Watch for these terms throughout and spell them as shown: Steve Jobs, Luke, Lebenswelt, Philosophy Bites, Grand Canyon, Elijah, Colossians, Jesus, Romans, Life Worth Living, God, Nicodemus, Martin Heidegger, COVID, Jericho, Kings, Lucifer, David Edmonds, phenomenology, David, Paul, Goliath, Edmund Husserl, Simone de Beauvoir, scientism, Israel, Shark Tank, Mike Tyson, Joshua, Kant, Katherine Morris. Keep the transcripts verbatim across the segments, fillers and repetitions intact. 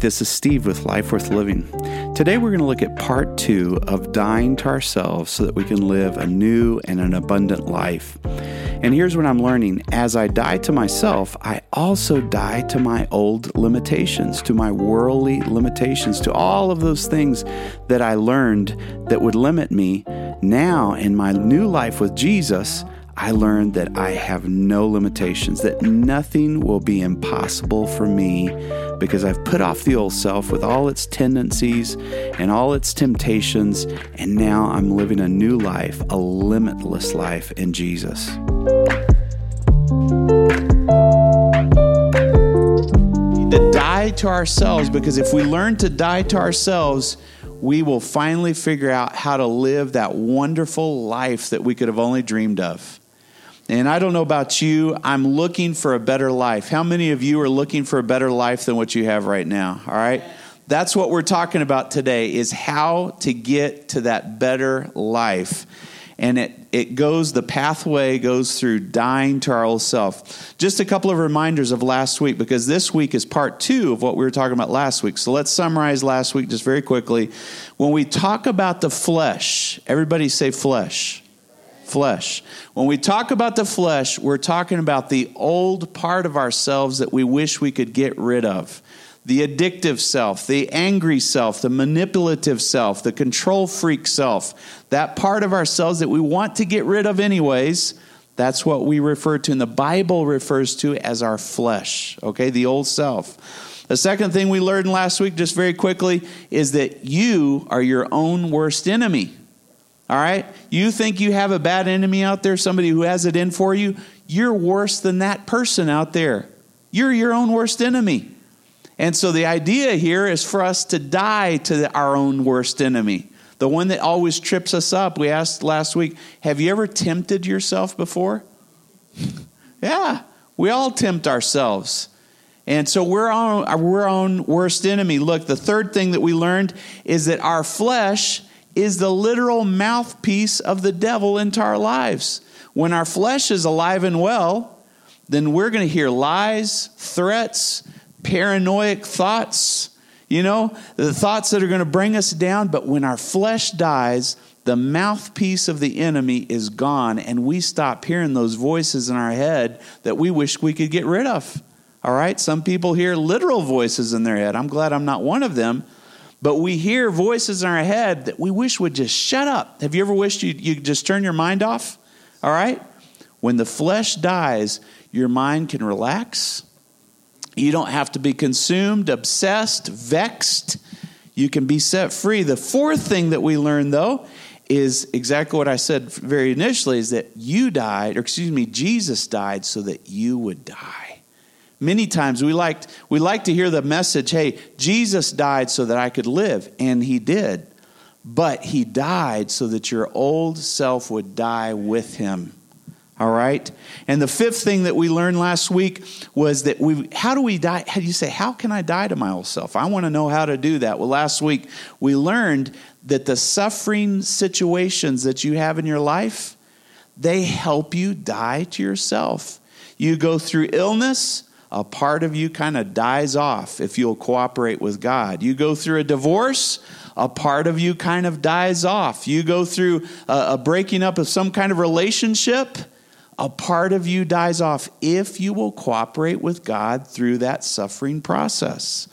this is Steve with Life Worth Living. Today we're going to look at part two of dying to ourselves so that we can live a new and an abundant life. And here's what I'm learning. As I die to myself, I also die to my old limitations, to my worldly limitations, to all of those things that I learned that would limit me. Now in my new life with Jesus, I learned that I have no limitations, that nothing will be impossible for me because I've put off the old self with all its tendencies and all its temptations, and now I'm living a new life, a limitless life in Jesus. We need to die to ourselves, because if we learn to die to ourselves, we will finally figure out how to live that wonderful life that we could have only dreamed of. And I don't know about you, I'm looking for a better life. How many of you are looking for a better life than what you have right now? All right? That's what we're talking about today, is how to get to that better life. And it, it goes, the pathway goes through dying to our old self. Just a couple of reminders of last week, because this week is part two of what we were talking about last week. So let's summarize last week just very quickly. When we talk about the flesh, everybody say flesh. Flesh. When we talk about the flesh, we're talking about the old part of ourselves that we wish we could get rid of. The addictive self, the angry self, the manipulative self, the control freak self, that part of ourselves that we want to get rid of anyways. That's what we refer to, and the Bible refers to as our flesh, okay, the old self. The second thing we learned last week, just very quickly, is that you are your own worst enemy. All right? You think you have a bad enemy out there, somebody who has it in for you. You're worse than that person out there. You're your own worst enemy. And so the idea here is for us to die to the, our own worst enemy, the one that always trips us up. We asked last week, have you ever tempted yourself before? Yeah, we all tempt ourselves. And so we're our, our own worst enemy. Look, the third thing that we learned is that our flesh is the literal mouthpiece of the devil into our lives. When our flesh is alive and well, then we're going to hear lies, threats, paranoid thoughts, you know, the thoughts that are going to bring us down. But when our flesh dies, the mouthpiece of the enemy is gone, and we stop hearing those voices in our head that we wish we could get rid of. All right? Some people hear literal voices in their head. I'm glad I'm not one of them. But we hear voices in our head that we wish would just shut up. Have you ever wished you you just turn your mind off? All right? When the flesh dies, your mind can relax. You don't have to be consumed, obsessed, vexed. You can be set free. The fourth thing that we learned, though, is exactly what I said very initially, is that you died, or excuse me, Jesus died so that you would die. Many times we liked we like to hear the message, hey, Jesus died so that I could live, and he did. But he died so that your old self would die with him. All right? And the fifth thing that we learned last week was that we how do we die? How do you say, how can I die to my old self? I want to know how to do that. Well, last week we learned that the suffering situations that you have in your life, they help you die to yourself. You go through illness, a part of you kind of dies off if you'll cooperate with God. You go through a divorce, a part of you kind of dies off. You go through a, a breaking up of some kind of relationship, a part of you dies off if you will cooperate with God through that suffering process.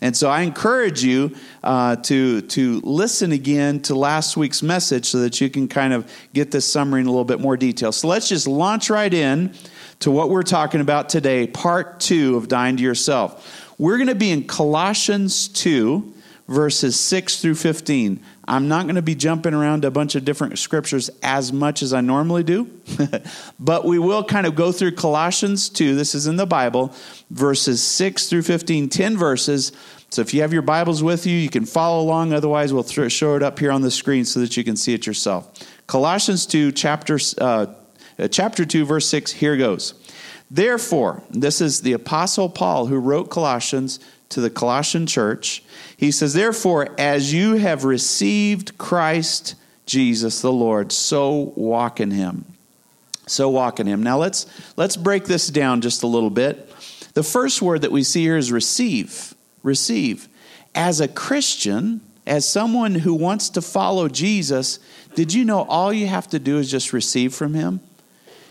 And so I encourage you uh, to, to listen again to last week's message so that you can kind of get this summary in a little bit more detail. So let's just launch right in to what we're talking about today, part two of Dying to Yourself. We're going to be in Colossians two, verses six through fifteen. I'm not going to be jumping around a bunch of different scriptures as much as I normally do, but we will kind of go through Colossians two. This is in the Bible, verses six through fifteen, ten verses. So if you have your Bibles with you, you can follow along. Otherwise, we'll th- show it up here on the screen so that you can see it yourself. Colossians two, chapter uh, Chapter two, verse six, here goes. Therefore, this is the Apostle Paul who wrote Colossians to the Colossian church. He says, therefore, as you have received Christ Jesus the Lord, so walk in him. So walk in him. Now, let's let's break this down just a little bit. The first word that we see here is receive. Receive. as a Christian, as someone who wants to follow Jesus, did you know all you have to do is just receive from him?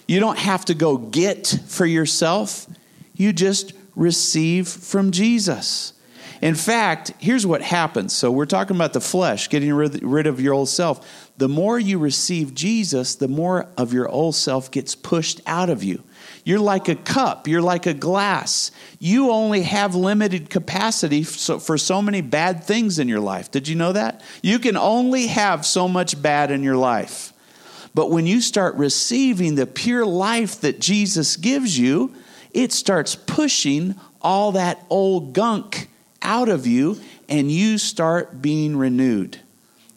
You don't have to go get for yourself. You just receive from Jesus. In fact, here's what happens. So we're talking about the flesh, getting rid of your old self. The more you receive Jesus, the more of your old self gets pushed out of you. You're like a cup. You're like a glass. You only have limited capacity for so many bad things in your life. Did you know that? You can only have so much bad in your life. But when you start receiving the pure life that Jesus gives you, it starts pushing all that old gunk out of you, and you start being renewed.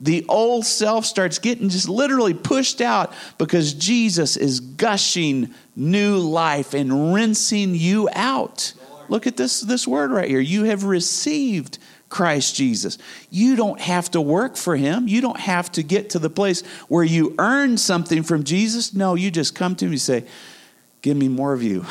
The old self starts getting just literally pushed out because Jesus is gushing new life and rinsing you out. Look at this, this word right here. You have received Christ Jesus. You don't have to work for him. You don't have to get to the place where you earn something from Jesus. No, you just come to him and say, give me more of you.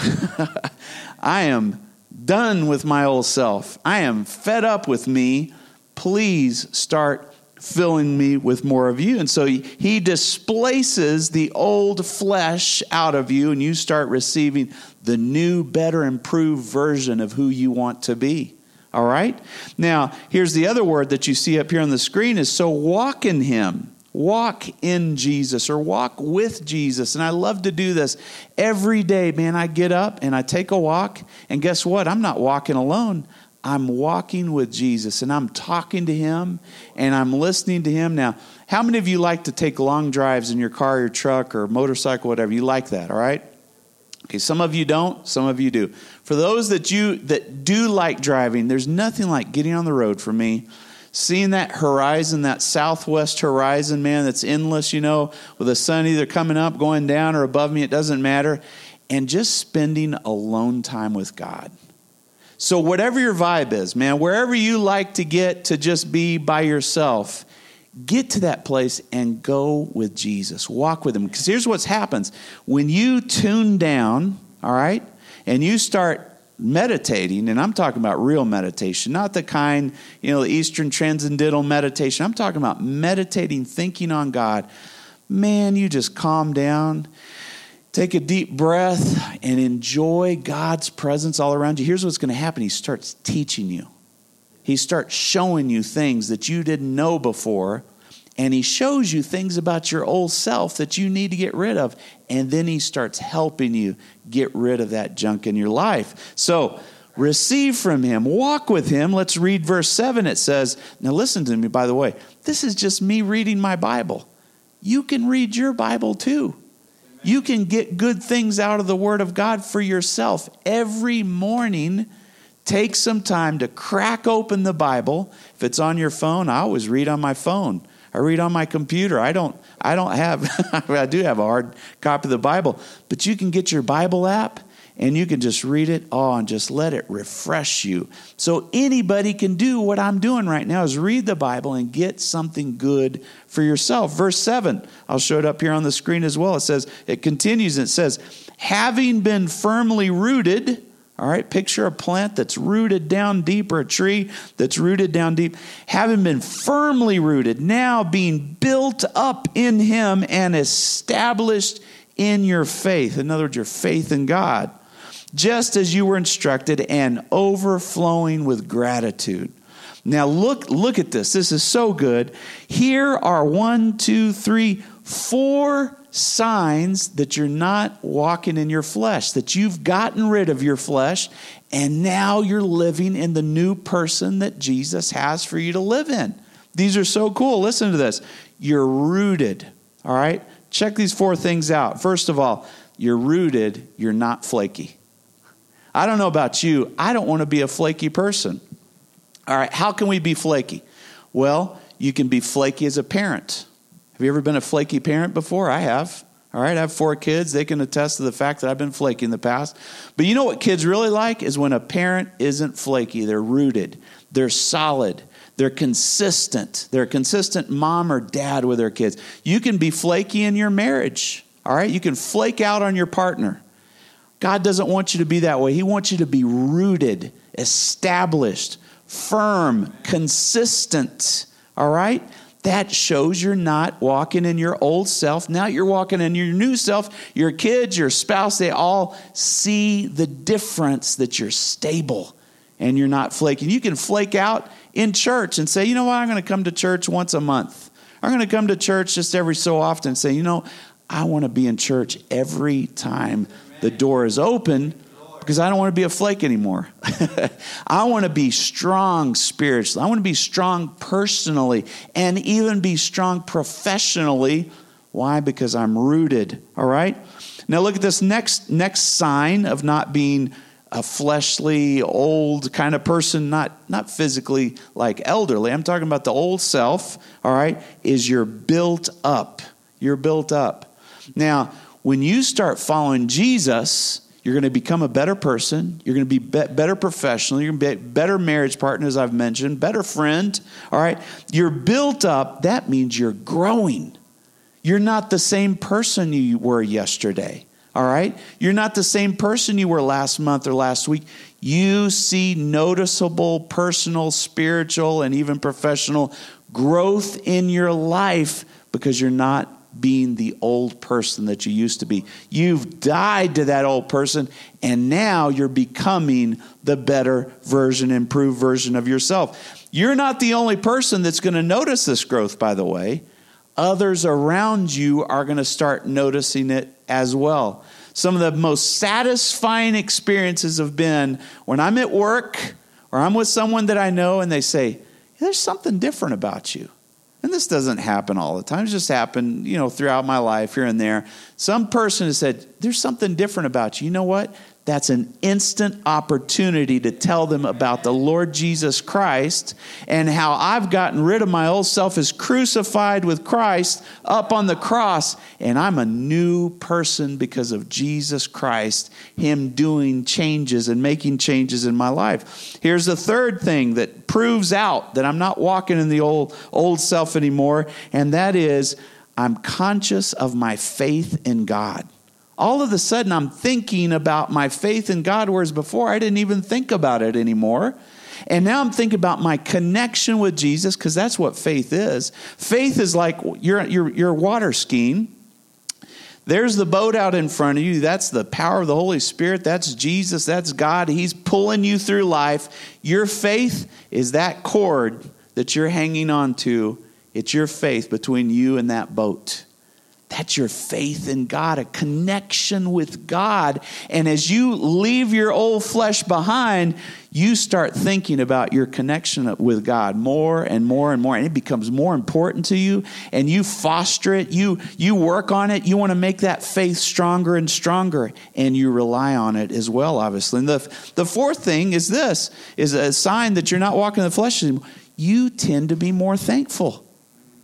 I am done with my old self. I am fed up with me. Please start filling me with more of you. And so he displaces the old flesh out of you, and you start receiving the new, better, improved version of who you want to be. All right? Now, here's the other word that you see up here on the screen is so walk in him. Walk in Jesus or walk with Jesus. And I love to do this every day, man. I get up and I take a walk, and guess what? I'm not walking alone. I'm walking with Jesus, and I'm talking to him, and I'm listening to him. Now, how many of you like to take long drives in your car, your truck, or motorcycle, whatever? You like that, all right? Okay, some of you don't, some of you do. For those that you that do like driving, there's nothing like getting on the road for me, seeing that horizon, that southwest horizon, man, that's endless, you know, with the sun either coming up, going down, or above me, it doesn't matter, and just spending alone time with God. So whatever your vibe is, man, wherever you like to get to just be by yourself, get to that place and go with Jesus. Walk with him. Because here's what happens. When you tune down, all right, and you start meditating, and I'm talking about real meditation, not the kind, you know, the Eastern Transcendental meditation. I'm talking about meditating, thinking on God. Man, you just calm down. Take a deep breath and enjoy God's presence all around you. Here's what's going to happen. He starts teaching you. He starts showing you things that you didn't know before. And he shows you things about your old self that you need to get rid of. And then he starts helping you get rid of that junk in your life. So receive from him. Walk with him. Let's read verse seven. It says, now listen to me, by the way. This is just me reading my Bible. You can read your Bible too. You can get good things out of the Word of God for yourself. Every morning, take some time to crack open the Bible. If it's on your phone, I always read on my phone. I read on my computer. I don't I don't have, I do have a hard copy of the Bible. But you can get your Bible app, and you can just read it all and just let it refresh you. So anybody can do what I'm doing right now is read the Bible and get something good for yourself. Verse seven, I'll show it up here on the screen as well. It says, it continues and it says, having been firmly rooted, all right, picture a plant that's rooted down deep or a tree that's rooted down deep. Having been firmly rooted, now being built up in him and established in your faith. In other words, your faith in God. Just as you were instructed and overflowing with gratitude. Now look, look at this. This is so good. Here are one, two, three, four signs that you're not walking in your flesh, that you've gotten rid of your flesh, and now you're living in the new person that Jesus has for you to live in. These are so cool. Listen to this. You're rooted, all right? Check these four things out. First of all, you're rooted, you're not flaky. I don't know about you. I don't want to be a flaky person. All right, how can we be flaky? Well, you can be flaky as a parent. Have you ever been a flaky parent before? I have. All right, I have four kids. They can attest to the fact that I've been flaky in the past. But you know what kids really like is when a parent isn't flaky. They're rooted. They're solid. They're consistent. They're a consistent mom or dad with their kids. You can be flaky in your marriage. All right, you can flake out on your partner. God doesn't want you to be that way. He wants you to be rooted, established, firm, consistent, all right? That shows you're not walking in your old self. Now you're walking in your new self. Your kids, your spouse, they all see the difference that you're stable and you're not flaking. You can flake out in church and say, you know what, I'm going to come to church once a month. I'm going to come to church just every so often and say, you know, I want to be in church every time the door is open because I don't want to be a flake anymore. I want to be strong spiritually. I want to be strong personally and even be strong professionally. Why? Because I'm rooted. All right. Now look at this next next sign of not being a fleshly, old kind of person, not, not physically like elderly. I'm talking about the old self, all right, is you're built up. You're built up. Now, when you start following Jesus, you're going to become a better person. You're going to be, be better professional. You're going to be a better marriage partner, as I've mentioned, better friend, all right? You're built up. That means you're growing. You're not the same person you were yesterday. All right? You're not the same person you were last month or last week. You see noticeable personal, spiritual, and even professional growth in your life because you're not being the old person that you used to be. You've died to that old person, and now you're becoming the better version, improved version of yourself. You're not the only person that's going to notice this growth, by the way. Others around you are going to start noticing it as well. Some of the most satisfying experiences have been when I'm at work or I'm with someone that I know and they say, there's something different about you. And this doesn't happen all the time. It's just happened, you know, throughout my life here and there. Some person has said, there's something different about you. You know what? That's an instant opportunity to tell them about the Lord Jesus Christ and how I've gotten rid of my old self is crucified with Christ up on the cross. And I'm a new person because of Jesus Christ, him doing changes and making changes in my life. Here's the third thing that proves out that I'm not walking in the old, old self anymore. And that is I'm conscious of my faith in God. All of a sudden, I'm thinking about my faith in God, whereas before I didn't even think about it anymore. And now I'm thinking about my connection with Jesus, because that's what faith is. Faith is like you're, you're, you're water skiing. There's the boat out in front of you. That's the power of the Holy Spirit. That's Jesus. That's God. He's pulling you through life. Your faith is that cord that you're hanging on to. It's your faith between you and that boat. That's your faith in God, a connection with God. And as you leave your old flesh behind, you start thinking about your connection with God more and more and more. And it becomes more important to you. And you foster it. You, you work on it. You want to make that faith stronger and stronger. And you rely on it as well, obviously. And the, the fourth thing is this, is a sign that you're not walking in the flesh anymore. You tend to be more thankful.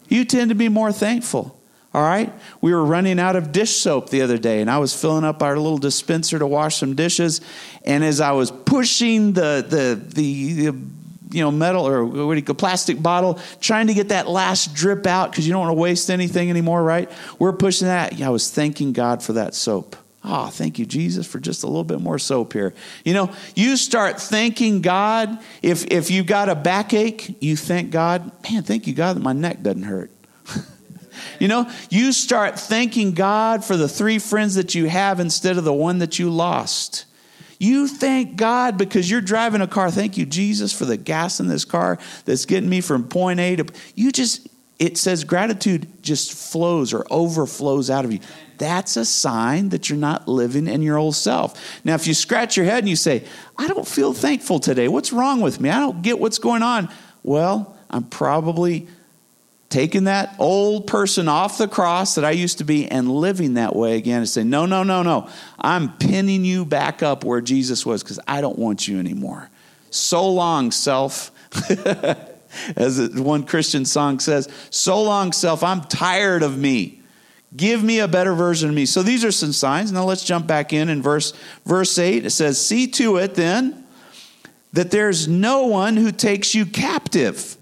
You tend to be more thankful. All right, we were running out of dish soap the other day, and I was filling up our little dispenser to wash some dishes. And as I was pushing the the the, the you know metal or what do you call plastic bottle, trying to get that last drip out because you don't want to waste anything anymore, right? We're pushing that. I was thanking God for that soap. Oh, thank you, Jesus, for just a little bit more soap here. You know, you start thanking God. If if you got a backache, you thank God. Man, thank you, God, that my neck doesn't hurt. You know, you start thanking God for the three friends that you have instead of the one that you lost. You thank God because you're driving a car. Thank you, Jesus, for the gas in this car that's getting me from point A to... You just, it says gratitude just flows or overflows out of you. That's a sign that you're not living in your old self. Now, if you scratch your head and you say, I don't feel thankful today. What's wrong with me? I don't get what's going on. Well, I'm probably... taking that old person off the cross that I used to be and living that way again and saying, no, no, no, no. I'm pinning you back up where Jesus was because I don't want you anymore. So long, self. As one Christian song says, so long, self, I'm tired of me. Give me a better version of me. So these are some signs. Now let's jump back in in verse, verse eight. It says, see to it then that there's no one who takes you captive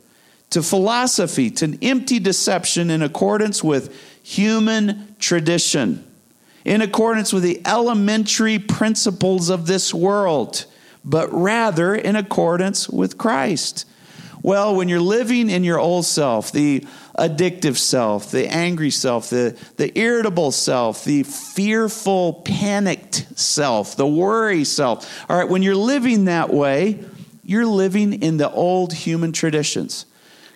to philosophy, to an empty deception in accordance with human tradition, in accordance with the elementary principles of this world, but rather in accordance with Christ. Well, when you're living in your old self, the addictive self, the angry self, the, the irritable self, the fearful, panicked self, the worry self. All right, when you're living that way, you're living in the old human traditions.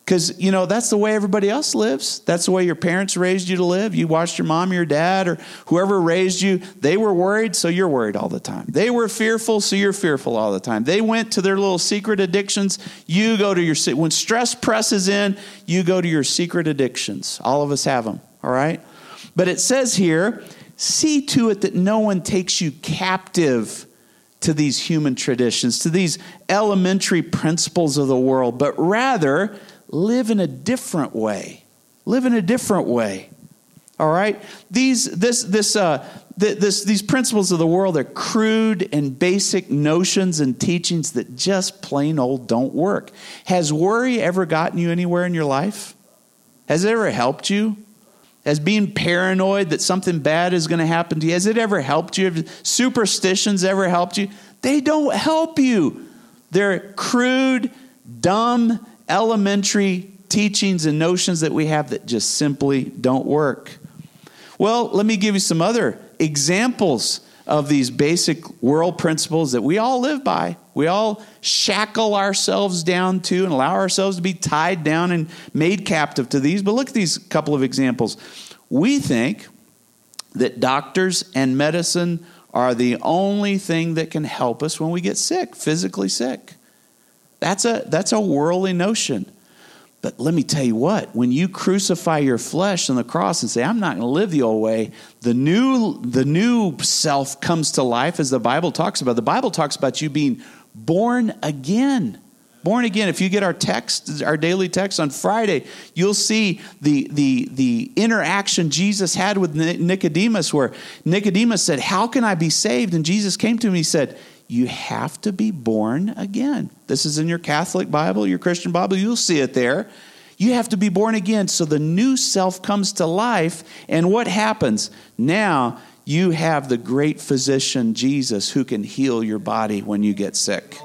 Because, you know, that's the way everybody else lives. That's the way your parents raised you to live. You watched your mom, your dad, or whoever raised you. They were worried, so you're worried all the time. They were fearful, so you're fearful all the time. They went to their little secret addictions. You go to your... When stress presses in, you go to your secret addictions. All of us have them, all right? But it says here, see to it that no one takes you captive to these human traditions, to these elementary principles of the world, but rather... Live in a different way. Live in a different way. All right? These this this uh th- this these principles of the world are crude and basic notions and teachings that just plain old don't work. Has worry ever gotten you anywhere in your life? Has it ever helped you? Has being paranoid that something bad is going to happen to you, has it ever helped you? Have superstitions ever helped you? They don't help you. They're crude, dumb, elementary teachings and notions that we have that just simply don't work. Well, let me give you some other examples of these basic world principles that we all live by. We all shackle ourselves down to and allow ourselves to be tied down and made captive to these. But look at these couple of examples. We think that doctors and medicine are the only thing that can help us when we get sick, physically sick. That's a that's a worldly notion. But let me tell you what, when you crucify your flesh on the cross and say, I'm not going to live the old way, the new the new self comes to life as the Bible talks about. The Bible talks about you being born again. Born again. If you get our text, our daily text on Friday, you'll see the the the interaction Jesus had with Nicodemus, where Nicodemus said, how can I be saved? And Jesus came to him and he said, you have to be born again. This is in your Catholic Bible, your Christian Bible. You'll see it there. You have to be born again. So the new self comes to life. And what happens? Now you have the great physician, Jesus, who can heal your body when you get sick.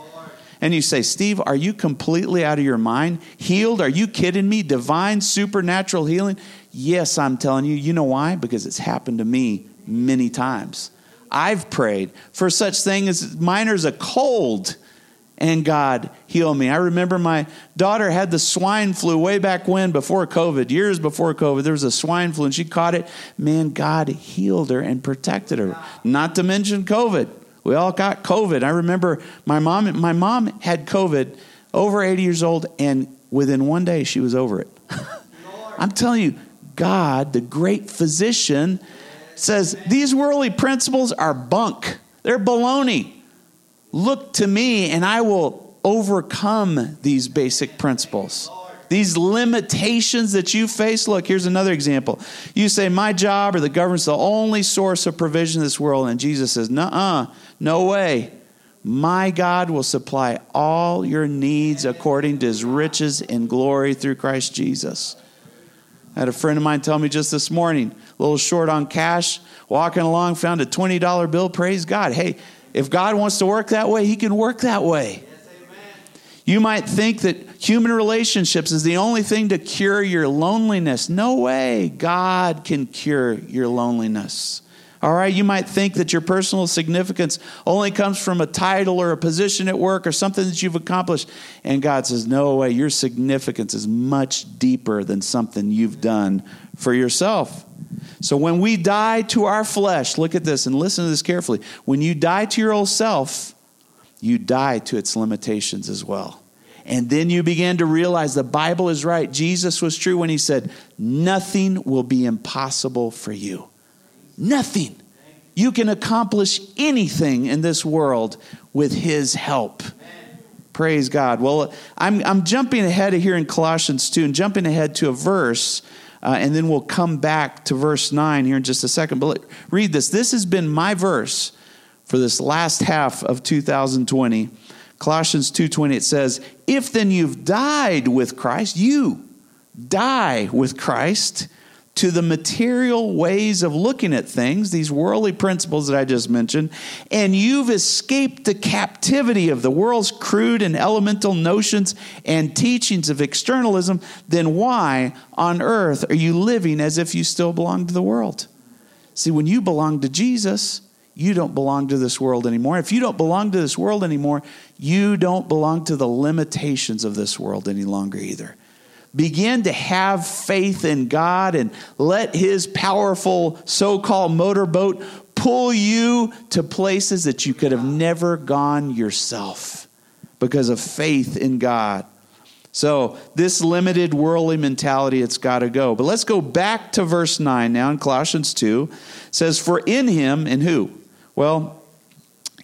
And you say, Steve, are you completely out of your mind? Healed? Are you kidding me? Divine, supernatural healing? Yes, I'm telling you. You know why? Because it's happened to me many times. I've prayed for such thing as minor as a cold, and God heal me. I remember my daughter had the swine flu way back when, before COVID, years before COVID, there was a swine flu and she caught it. Man, God healed her and protected her. Not to mention COVID. We all got COVID. I remember my mom, my mom had COVID, over eighty years old, and within one day she was over it. I'm telling you, God, the great physician, says, these worldly principles are bunk. They're baloney. Look to me and I will overcome these basic principles. These limitations that you face. Look, here's another example. You say, my job or the government's the only source of provision in this world. And Jesus says, nuh-uh, no way. My God will supply all your needs according to his riches and glory through Christ Jesus. I had a friend of mine tell me just this morning, a little short on cash, walking along, found a twenty dollar bill. Praise God. Hey, if God wants to work that way, he can work that way. Yes, amen. You might think that human relationships is the only thing to cure your loneliness. No way. God can cure your loneliness. All right, you might think that your personal significance only comes from a title or a position at work or something that you've accomplished. And God says, no way, your significance is much deeper than something you've done for yourself. So when we die to our flesh, look at this and listen to this carefully. When you die to your old self, you die to its limitations as well. And then you begin to realize the Bible is right. Jesus was true when he said, nothing will be impossible for you. Nothing. You can accomplish anything in this world with his help. Amen. Praise God. Well, I'm I'm jumping ahead of here in Colossians two and jumping ahead to a verse, uh, and then we'll come back to verse nine here in just a second. But let, read this. This has been my verse for this last half of two thousand twenty. Colossians two twenty, it says, if then you've died with Christ, you die with Christ, to the material ways of looking at things, these worldly principles that I just mentioned, and you've escaped the captivity of the world's crude and elemental notions and teachings of externalism, then why on earth are you living as if you still belong to the world? See, when you belong to Jesus, you don't belong to this world anymore. If you don't belong to this world anymore, you don't belong to the limitations of this world any longer either. Begin to have faith in God and let his powerful so-called motorboat pull you to places that you could have never gone yourself because of faith in God. So this limited worldly mentality, it's got to go. But let's go back to verse nine now in Colossians two. It says, for in him, in who? Well,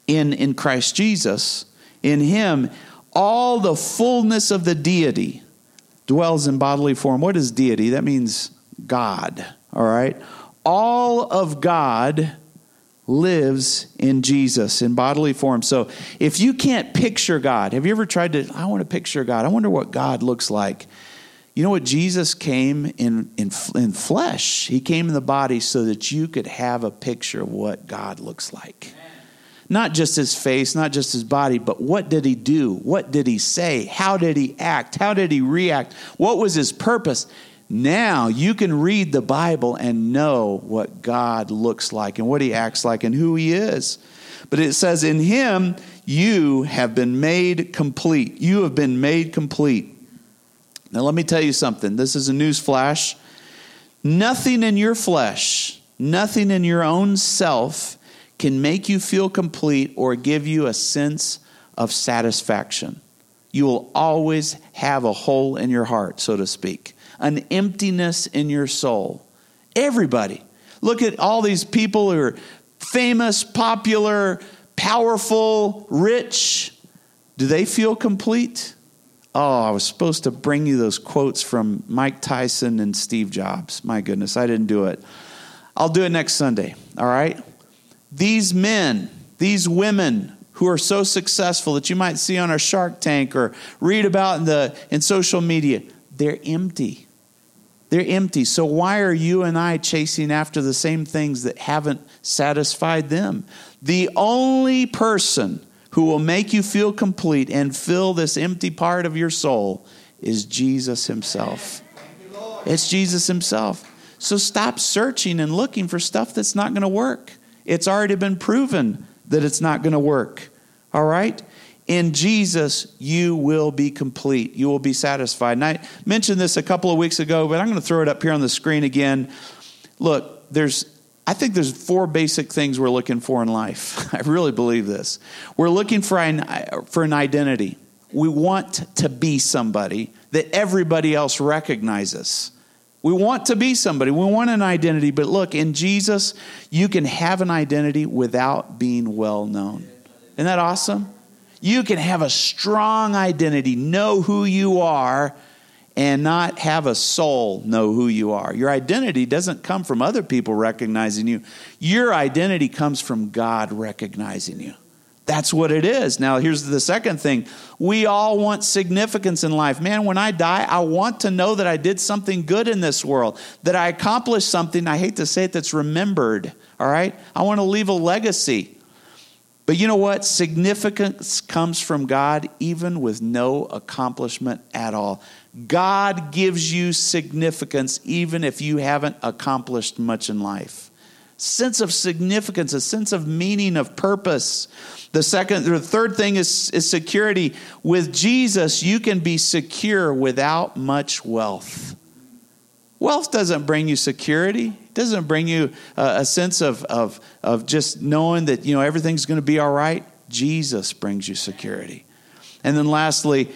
in, in Christ Jesus, in him, all the fullness of the deity dwells in bodily form. What is deity? That means God, all right? All of God lives in Jesus in bodily form. So if you can't picture God, have you ever tried to, I want to picture God. I wonder what God looks like. You know what? Jesus came in, in, in flesh. He came in the body so that you could have a picture of what God looks like. Not just his face, not just his body, but what did he do? What did he say? How did he act? How did he react? What was his purpose? Now you can read the Bible and know what God looks like and what he acts like and who he is. But it says, in him, you have been made complete. You have been made complete. Now let me tell you something. This is a news flash. Nothing in your flesh, nothing in your own self can make you feel complete or give you a sense of satisfaction. You will always have a hole in your heart, so to speak, an emptiness in your soul. Everybody. Look at all these people who are famous, popular, powerful, rich. Do they feel complete? Oh, I was supposed to bring you those quotes from Mike Tyson and Steve Jobs. My goodness, I didn't do it. I'll do it next Sunday, all right? These men, these women who are so successful that you might see on a Shark Tank or read about in the in social media, they're empty. They're empty. So why are you and I chasing after the same things that haven't satisfied them? The only person who will make you feel complete and fill this empty part of your soul is Jesus himself. It's Jesus himself. So stop searching and looking for stuff that's not going to work. It's already been proven that it's not going to work. All right? In Jesus, you will be complete. You will be satisfied. And I mentioned this a couple of weeks ago, but I'm going to throw it up here on the screen again. Look, there's, I think there's four basic things we're looking for in life. I really believe this. We're looking for an, for an identity. We want to be somebody that everybody else recognizes. We want to be somebody. We want an identity. But look, in Jesus, you can have an identity without being well known. Isn't that awesome? You can have a strong identity, know who you are, and not have a soul know who you are. Your identity doesn't come from other people recognizing you. Your identity comes from God recognizing you. That's what it is. Now, here's the second thing. We all want significance in life. Man, when I die, I want to know that I did something good in this world, that I accomplished something, I hate to say it, that's remembered, all right? I want to leave a legacy. But you know what? Significance comes from God even with no accomplishment at all. God gives you significance even if you haven't accomplished much in life. Sense of significance, a sense of meaning, of purpose. The second, the third thing is, is security. With Jesus, you can be secure without much wealth. Wealth doesn't bring you security. It doesn't bring you a, a sense of, of, of just knowing that, you know, everything's going to be all right. Jesus brings you security. And then lastly,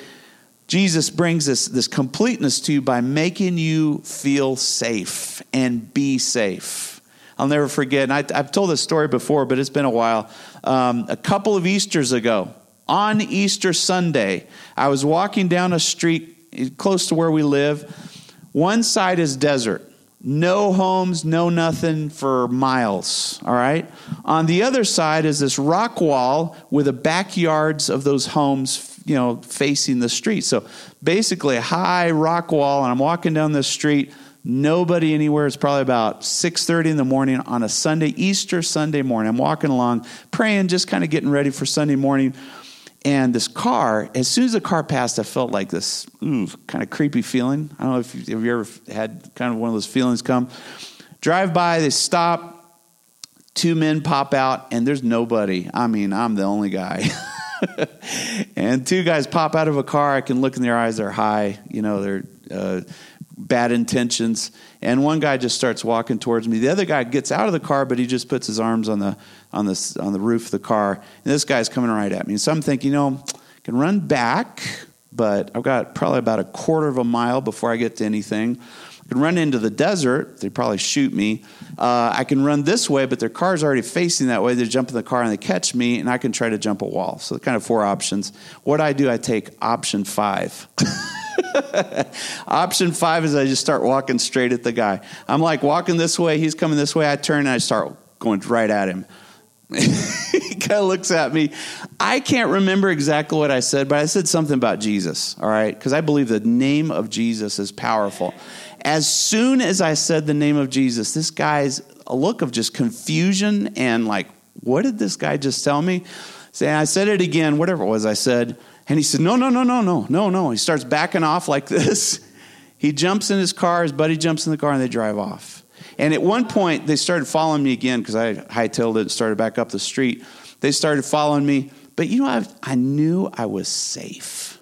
Jesus brings this, this completeness to you by making you feel safe and be safe. I'll never forget, and I, I've told this story before, but it's been a while. Um, a couple of Easters ago, on Easter Sunday, I was walking down a street close to where we live. One side is desert. No homes, no nothing for miles, all right? On the other side is this rock wall with the backyards of those homes, you know, facing the street. So basically a high rock wall, and I'm walking down this street. nobody anywhere. It's probably about six thirty in the morning on a Sunday, Easter Sunday morning. I'm walking along, praying, just kind of getting ready for Sunday morning. And this car, as soon as the car passed, I felt like this ooh, kind of creepy feeling. I don't know if you, have you ever had kind of one of those feelings come. Drive by, they stop. Two men pop out, and there's nobody. I mean, I'm the only guy. And two guys pop out of a car. I can look in their eyes. They're high. You know, they're uh, bad intentions. And one guy just starts walking towards me. The other guy gets out of the car, but he just puts his arms on the on the, on the roof of the car. And this guy's coming right at me. So I'm thinking, you know, I can run back, but I've got probably about a quarter of a mile before I get to anything. I can run into the desert. They'd probably shoot me. Uh, I can run this way, but their car's already facing that way. They jump in the car and they catch me, and I can try to jump a wall. So kind of four options. What I do, I take option five. Option five is I just start walking straight at the guy. I'm like walking this way. He's coming this way. I turn and I start going right at him. He kind of looks at me. I can't remember exactly what I said, but I said something about Jesus, all right? Because I believe the name of Jesus is powerful. As soon as I said the name of Jesus, this guy's a look of just confusion and like, what did this guy just tell me? So I said it again, whatever it was I said. And he said, no, no, no, no, no, no, no. He starts backing off like this. He jumps in his car, his buddy jumps in the car, and they drive off. And at one point, they started following me again because I hightailed it and started back up the street. They started following me. But you know, I, I knew I was safe.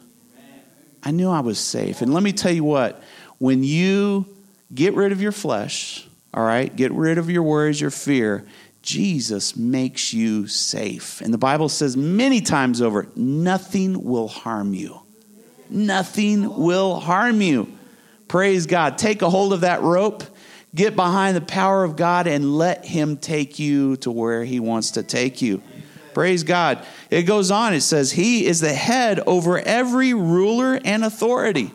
I knew I was safe. And let me tell you what. When you get rid of your flesh, all right, get rid of your worries, your fear, Jesus makes you safe. And the Bible says many times over, nothing will harm you. Nothing will harm you. Praise God. Take a hold of that rope. Get behind the power of God and let him take you to where he wants to take you. Praise God. It goes on. It says he is the head over every ruler and authority.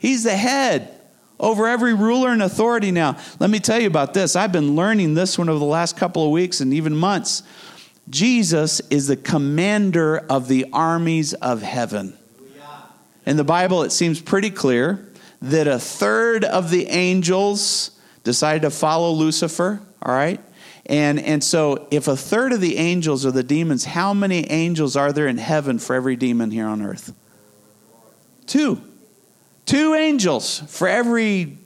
He's the head over every ruler and authority now. Let me tell you about this. I've been learning this one over the last couple of weeks and even months. Jesus is the commander of the armies of heaven. In the Bible, it seems pretty clear that a third of the angels decided to follow Lucifer, all right? And and so if a third of the angels are the demons, how many angels are there in heaven for every demon here on earth? Two. Two angels for every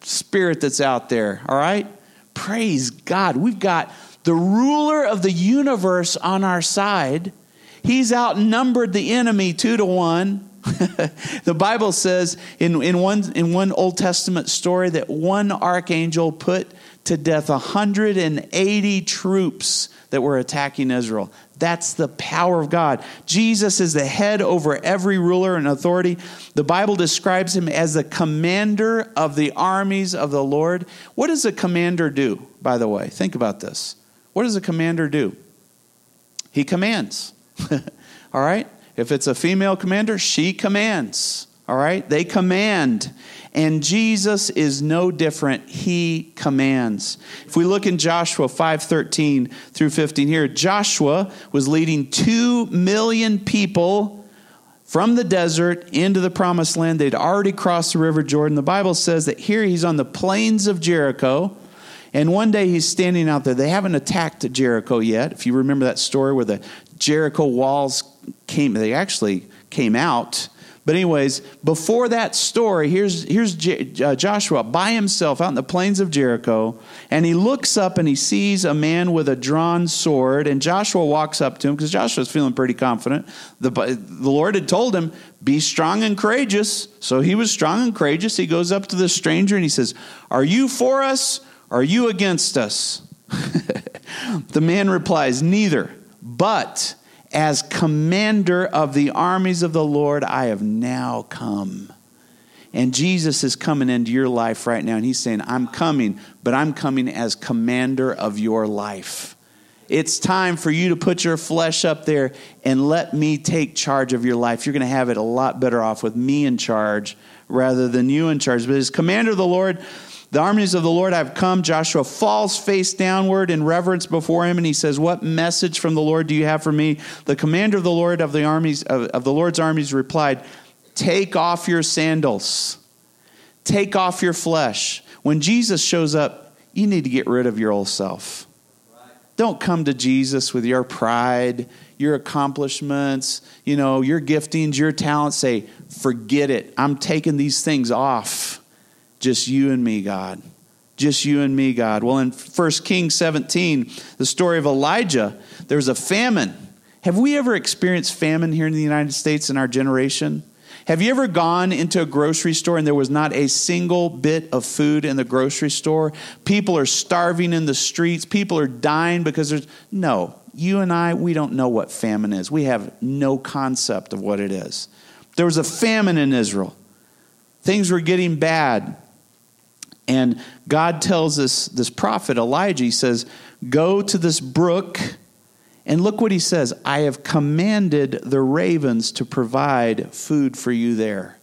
spirit that's out there, all right? Praise God. We've got the ruler of the universe on our side. He's outnumbered the enemy two to one. The Bible says in, in, one, in one Old Testament story that one archangel put to death one hundred eighty troops that were attacking Israel. That's the power of God. Jesus is the head over every ruler and authority. The Bible describes him as the commander of the armies of the Lord. What does a commander do, by the way? Think about this. What does a commander do? He commands. All right? If it's a female commander, she commands. All right? They command. And Jesus is no different. He commands. If we look in Joshua five thirteen through fifteen here, Joshua was leading two million people from the desert into the promised land. They'd already crossed the river Jordan. The Bible says that here he's on the plains of Jericho. And one day he's standing out there. They haven't attacked Jericho yet. If you remember that story where the Jericho walls came, they actually came out. But anyways, before that story, here's here's J- uh, Joshua by himself out in the plains of Jericho, and he looks up and he sees a man with a drawn sword, and Joshua walks up to him because Joshua's feeling pretty confident. The, the Lord had told him, be strong and courageous. So he was strong and courageous. He goes up to this stranger and he says, are you for us? Are you against us? The man replies, neither, but as commander of the armies of the Lord, I have now come. And Jesus is coming into your life right now. And he's saying, I'm coming, but I'm coming as commander of your life. It's time for you to put your flesh up there and let me take charge of your life. You're going to have it a lot better off with me in charge rather than you in charge. But as commander of the Lord, the armies of the Lord have come. Joshua falls face downward in reverence before him, and he says, what message from the Lord do you have for me? The commander of the Lord of the armies of, of the Lord's armies replied, take off your sandals. Take off your flesh. When Jesus shows up, you need to get rid of your old self. Right. Don't come to Jesus with your pride, your accomplishments, you know, your giftings, your talents. Say, forget it. I'm taking these things off. Just you and me, God. Just you and me, God. Well, in First Kings seventeen, the story of Elijah, there was a famine. Have we ever experienced famine here in the United States in our generation? Have you ever gone into a grocery store and there was not a single bit of food in the grocery store? People are starving in the streets. People are dying because there's... No, you and I, we don't know what famine is. We have no concept of what it is. There was a famine in Israel. Things were getting bad. And God tells us, this prophet Elijah, he says, go to this brook. And look what he says. I have commanded the ravens to provide food for you there.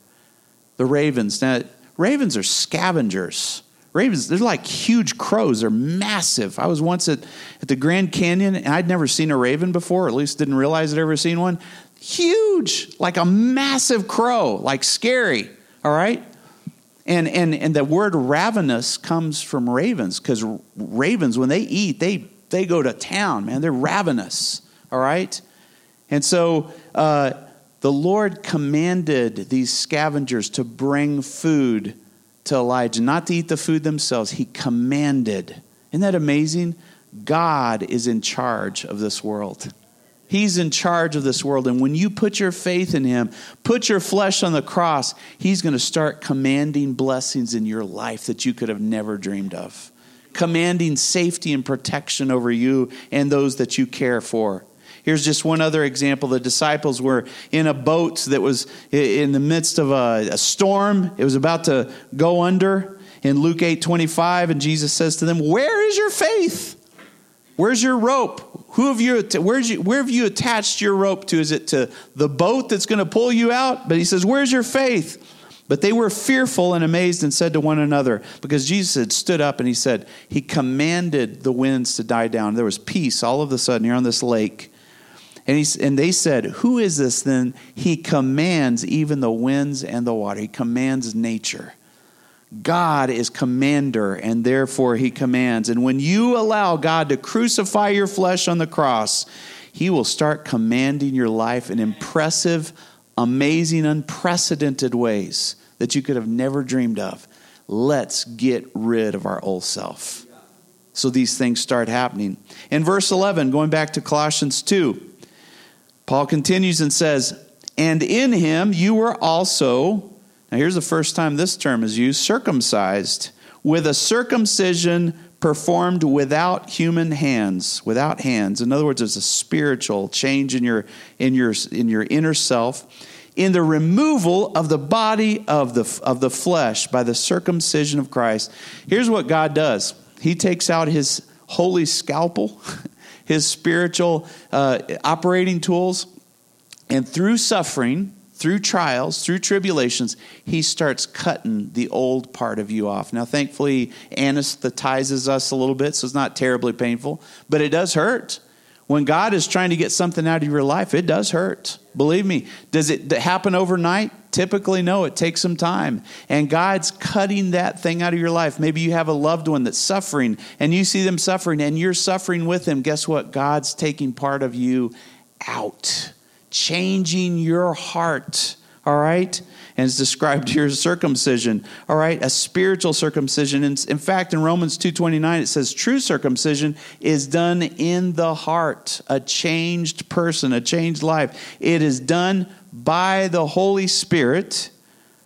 The ravens. Now, ravens are scavengers. Ravens, they're like huge crows. They're massive. I was once at, at the Grand Canyon, and I'd never seen a raven before, or at least didn't realize I'd ever seen one. Huge, like a massive crow, like scary, all right? And and and the word ravenous comes from ravens, because ravens, when they eat, they... They go to town, man. They're ravenous, all right? And so uh, the Lord commanded these scavengers to bring food to Elijah, not to eat the food themselves. He commanded. Isn't that amazing? God is in charge of this world. He's in charge of this world. And when you put your faith in him, put your flesh on the cross, he's going to start commanding blessings in your life that you could have never dreamed of. Commanding safety and protection over you and those that you care for. Here's just one other example. The disciples were in a boat that was in the midst of a, a storm. It was about to go under in Luke eight twenty-five, and Jesus says to them, where is your faith? Where's your rope? Who have you, where's you, where have you attached your rope to? Is it to the boat that's going to pull you out? But he says, where's your faith? But they were fearful and amazed and said to one another, because Jesus had stood up and he said, he commanded the winds to die down. There was peace all of a sudden here on this lake. And he, and they said, who is this then? He commands even the winds and the water. He commands nature. God is commander, and therefore he commands. And when you allow God to crucify your flesh on the cross, he will start commanding your life in impressive, amazing, unprecedented ways that you could have never dreamed of. Let's get rid of our old self. So these things start happening. In verse eleven, going back to Colossians two, Paul continues and says, and in him you were also, now here's the first time this term is used, circumcised, with a circumcision performed without human hands, without hands. In other words, it's a spiritual change in your in your in your inner self, in the removal of the body of the of the flesh by the circumcision of Christ. Here's what God does: he takes out his holy scalpel, his spiritual uh, operating tools, and through suffering, through trials, through tribulations, he starts cutting the old part of you off. Now, thankfully, he anesthetizes us a little bit, so it's not terribly painful, but it does hurt. When God is trying to get something out of your life, it does hurt. Believe me. Does it happen overnight? Typically, no. It takes some time. And God's cutting that thing out of your life. Maybe you have a loved one that's suffering, and you see them suffering, and you're suffering with them. Guess what? God's taking part of you out. Changing your heart, all right? And it's described here as circumcision, all right? A spiritual circumcision. In, in fact, in Romans two twenty-nine, it says true circumcision is done in the heart, a changed person, a changed life. It is done by the Holy Spirit,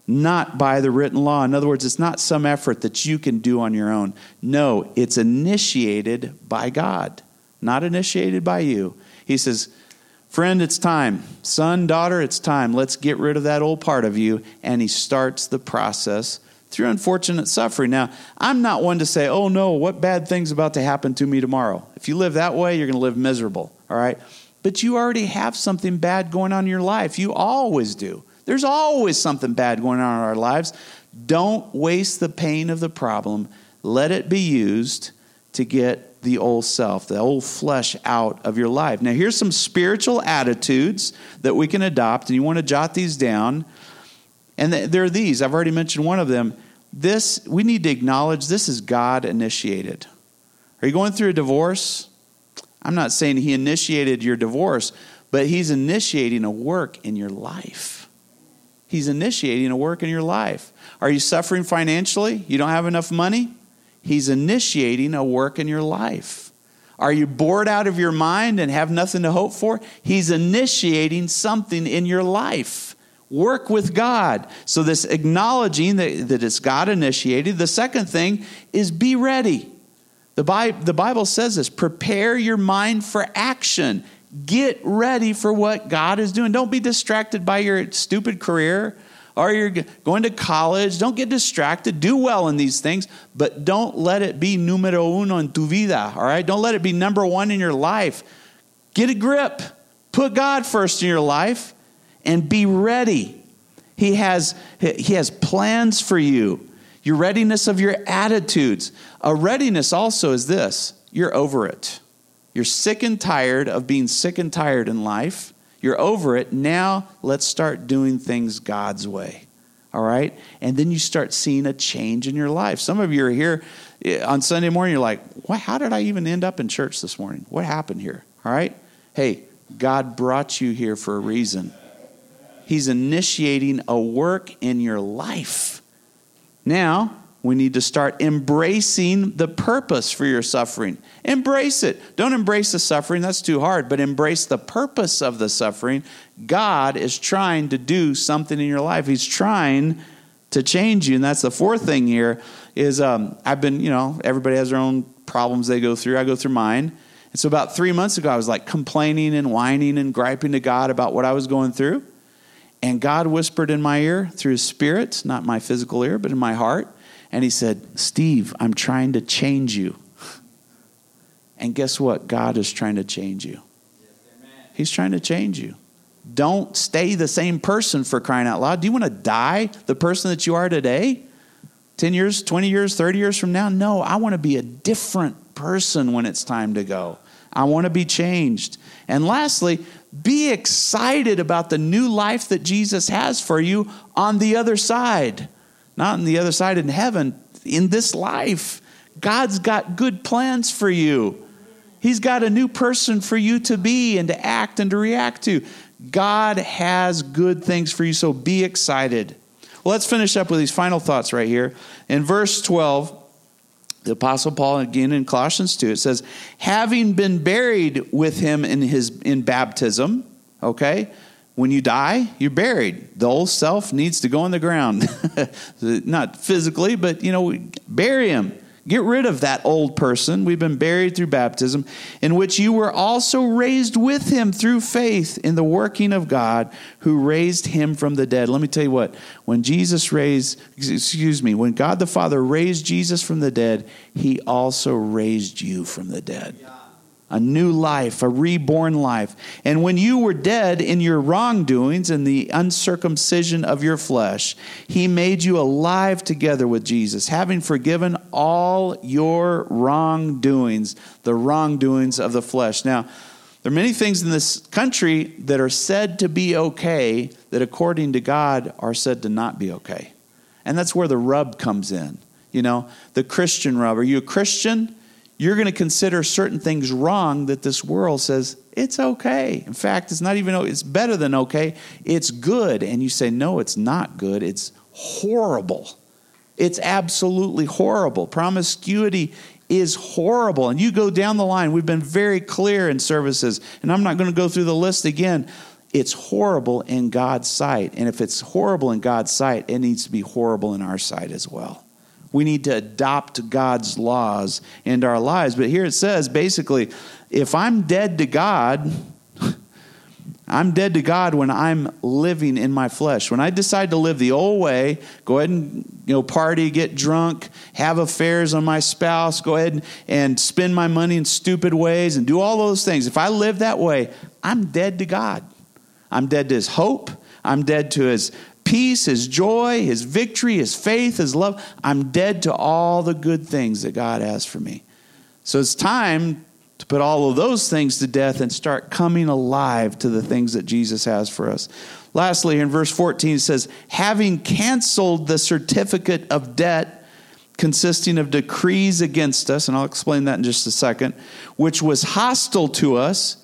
not by the written law. In other words, it's not some effort that you can do on your own. No, it's initiated by God, not initiated by you. He says, friend, it's time. Son, daughter, it's time. Let's get rid of that old part of you. And he starts the process through unfortunate suffering. Now, I'm not one to say, oh no, what bad thing's about to happen to me tomorrow. If you live that way, you're going to live miserable, all right? But you already have something bad going on in your life. You always do. There's always something bad going on in our lives. Don't waste the pain of the problem. Let it be used to get the old self, the old flesh out of your life. Now, here's some spiritual attitudes that we can adopt, and you want to jot these down. And there are these. I've already mentioned one of them. This, we need to acknowledge this is God initiated. Are you going through a divorce? I'm not saying he initiated your divorce, but he's initiating a work in your life. He's initiating a work in your life. Are you suffering financially? You don't have enough money? He's initiating a work in your life. Are you bored out of your mind and have nothing to hope for? He's initiating something in your life. Work with God. So this acknowledging that, that it's God initiated. The second thing is be ready. The Bible, the Bible says this, prepare your mind for action. Get ready for what God is doing. Don't be distracted by your stupid career or you're going to college. Don't get distracted. Do well in these things, but don't let it be número uno en tu vida, all right? Don't let it be number one in your life. Get a grip. Put God first in your life and be ready. He has, he has plans for you. Your readiness of your attitudes. A readiness also is this. You're over it. You're sick and tired of being sick and tired in life. You're over it. Now let's start doing things God's way. All right? And then you start seeing a change in your life. Some of you are here on Sunday morning. You're like, what? How did I even end up in church this morning? What happened here? All right? Hey, God brought you here for a reason. He's initiating a work in your life. Now, we need to start embracing the purpose for your suffering. Embrace it. Don't embrace the suffering. That's too hard. But embrace the purpose of the suffering. God is trying to do something in your life. He's trying to change you. And that's the fourth thing here is um, I've been, you know, everybody has their own problems they go through. I go through mine. And so about three months ago, I was like complaining and whining and griping to God about what I was going through. And God whispered in my ear through his spirit, not my physical ear, but in my heart. And he said, Steve, I'm trying to change you. And guess what? God is trying to change you. Yes, he's trying to change you. Don't stay the same person, for crying out loud. Do you want to die the person that you are today? ten years, twenty years, thirty years from now? No, I want to be a different person when it's time to go. I want to be changed. And lastly, be excited about the new life that Jesus has for you on the other side. Not on the other side in heaven, in this life. God's got good plans for you. He's got a new person for you to be and to act and to react to. God has good things for you, so be excited. Well, let's finish up with these final thoughts right here. In verse twelve, the Apostle Paul, again in Colossians two, it says, having been buried with him in his in baptism, okay? When you die, you're buried. The old self needs to go in the ground. Not physically, but, you know, bury him. Get rid of that old person. We've been buried through baptism, in which you were also raised with him through faith in the working of God who raised him from the dead. Let me tell you what, when Jesus raised, excuse me, when God the Father raised Jesus from the dead, he also raised you from the dead. Yeah. A new life, a reborn life. And when you were dead in your wrongdoings and the uncircumcision of your flesh, he made you alive together with Jesus, having forgiven all your wrongdoings, the wrongdoings of the flesh. Now, there are many things in this country that are said to be okay that according to God are said to not be okay. And that's where the rub comes in. You know, the Christian rub. Are you a Christian? You're going to consider certain things wrong that this world says, it's okay. In fact, it's not even, it's better than okay. It's good. And you say, no, it's not good. It's horrible. It's absolutely horrible. Promiscuity is horrible. And you go down the line. We've been very clear in services. And I'm not going to go through the list again. It's horrible in God's sight. And if it's horrible in God's sight, it needs to be horrible in our sight as well. We need to adopt God's laws into our lives. But here it says, basically, if I'm dead to God, I'm dead to God when I'm living in my flesh. When I decide to live the old way, go ahead and, you know, party, get drunk, have affairs on my spouse, go ahead and, and spend my money in stupid ways and do all those things. If I live that way, I'm dead to God. I'm dead to his hope. I'm dead to his peace, his joy, his victory, his faith, his love. I'm dead to all the good things that God has for me. So it's time to put all of those things to death and start coming alive to the things that Jesus has for us. Lastly, in verse fourteen, it says, having canceled the certificate of debt consisting of decrees against us, and I'll explain that in just a second, which was hostile to us,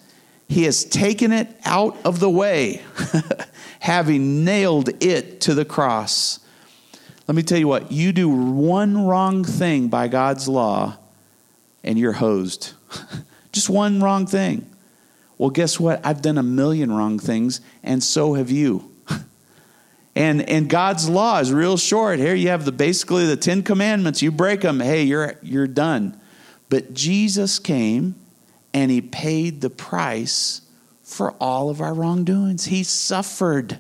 he has taken it out of the way, having nailed it to the cross. Let me tell you what, you do one wrong thing by God's law, and you're hosed. Just one wrong thing. Well, guess what? I've done a million wrong things, and so have you. And and God's law is real short. Here you have the basically the Ten Commandments. You break them, hey, you're you're done. But Jesus came and he paid the price for all of our wrongdoings. He suffered.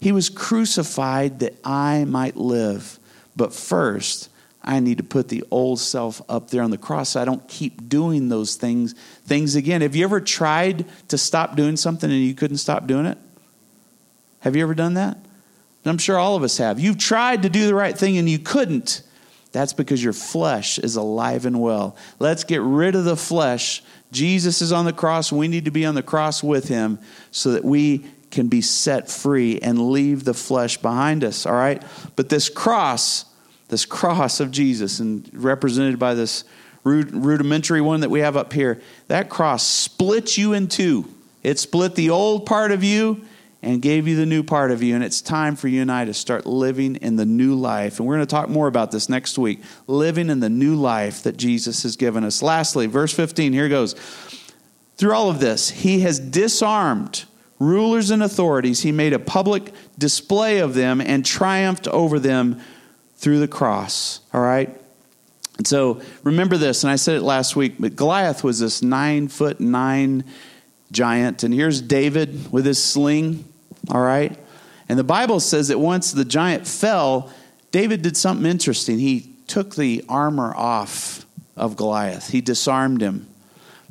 He was crucified that I might live. But first, I need to put the old self up there on the cross so I don't keep doing those things things again. Have you ever tried to stop doing something and you couldn't stop doing it? Have you ever done that? I'm sure all of us have. You've tried to do the right thing and you couldn't. That's because your flesh is alive and well. Let's get rid of the flesh. Jesus is on the cross. We need to be on the cross with him so that we can be set free and leave the flesh behind us, all right? But this cross, this cross of Jesus, and represented by this rudimentary one that we have up here, that cross split you in two. It split the old part of you and gave you the new part of you. And it's time for you and I to start living in the new life. And we're going to talk more about this next week. Living in the new life that Jesus has given us. Lastly, verse fifteen, here goes. Through all of this, he has disarmed rulers and authorities. He made a public display of them and triumphed over them through the cross. All right? And so remember this, and I said it last week, but Goliath was this nine foot nine giant. And here's David with his sling. All right. And the Bible says that once the giant fell, David did something interesting. He took the armor off of Goliath. He disarmed him.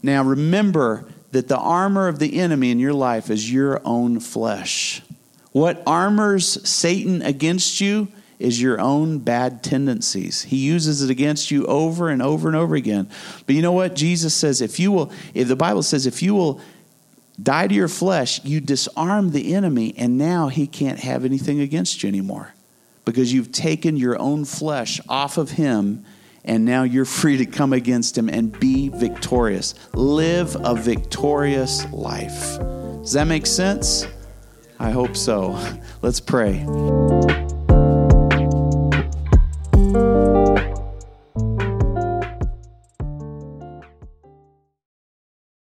Now, remember that the armor of the enemy in your life is your own flesh. What armors Satan against you is your own bad tendencies. He uses it against you over and over and over again. But you know what? Jesus says, if you will, if the Bible says, if you will die to your flesh, you disarm the enemy, and now he can't have anything against you anymore because you've taken your own flesh off of him, and now you're free to come against him and be victorious. Live a victorious life. Does that make sense? I hope so. Let's pray.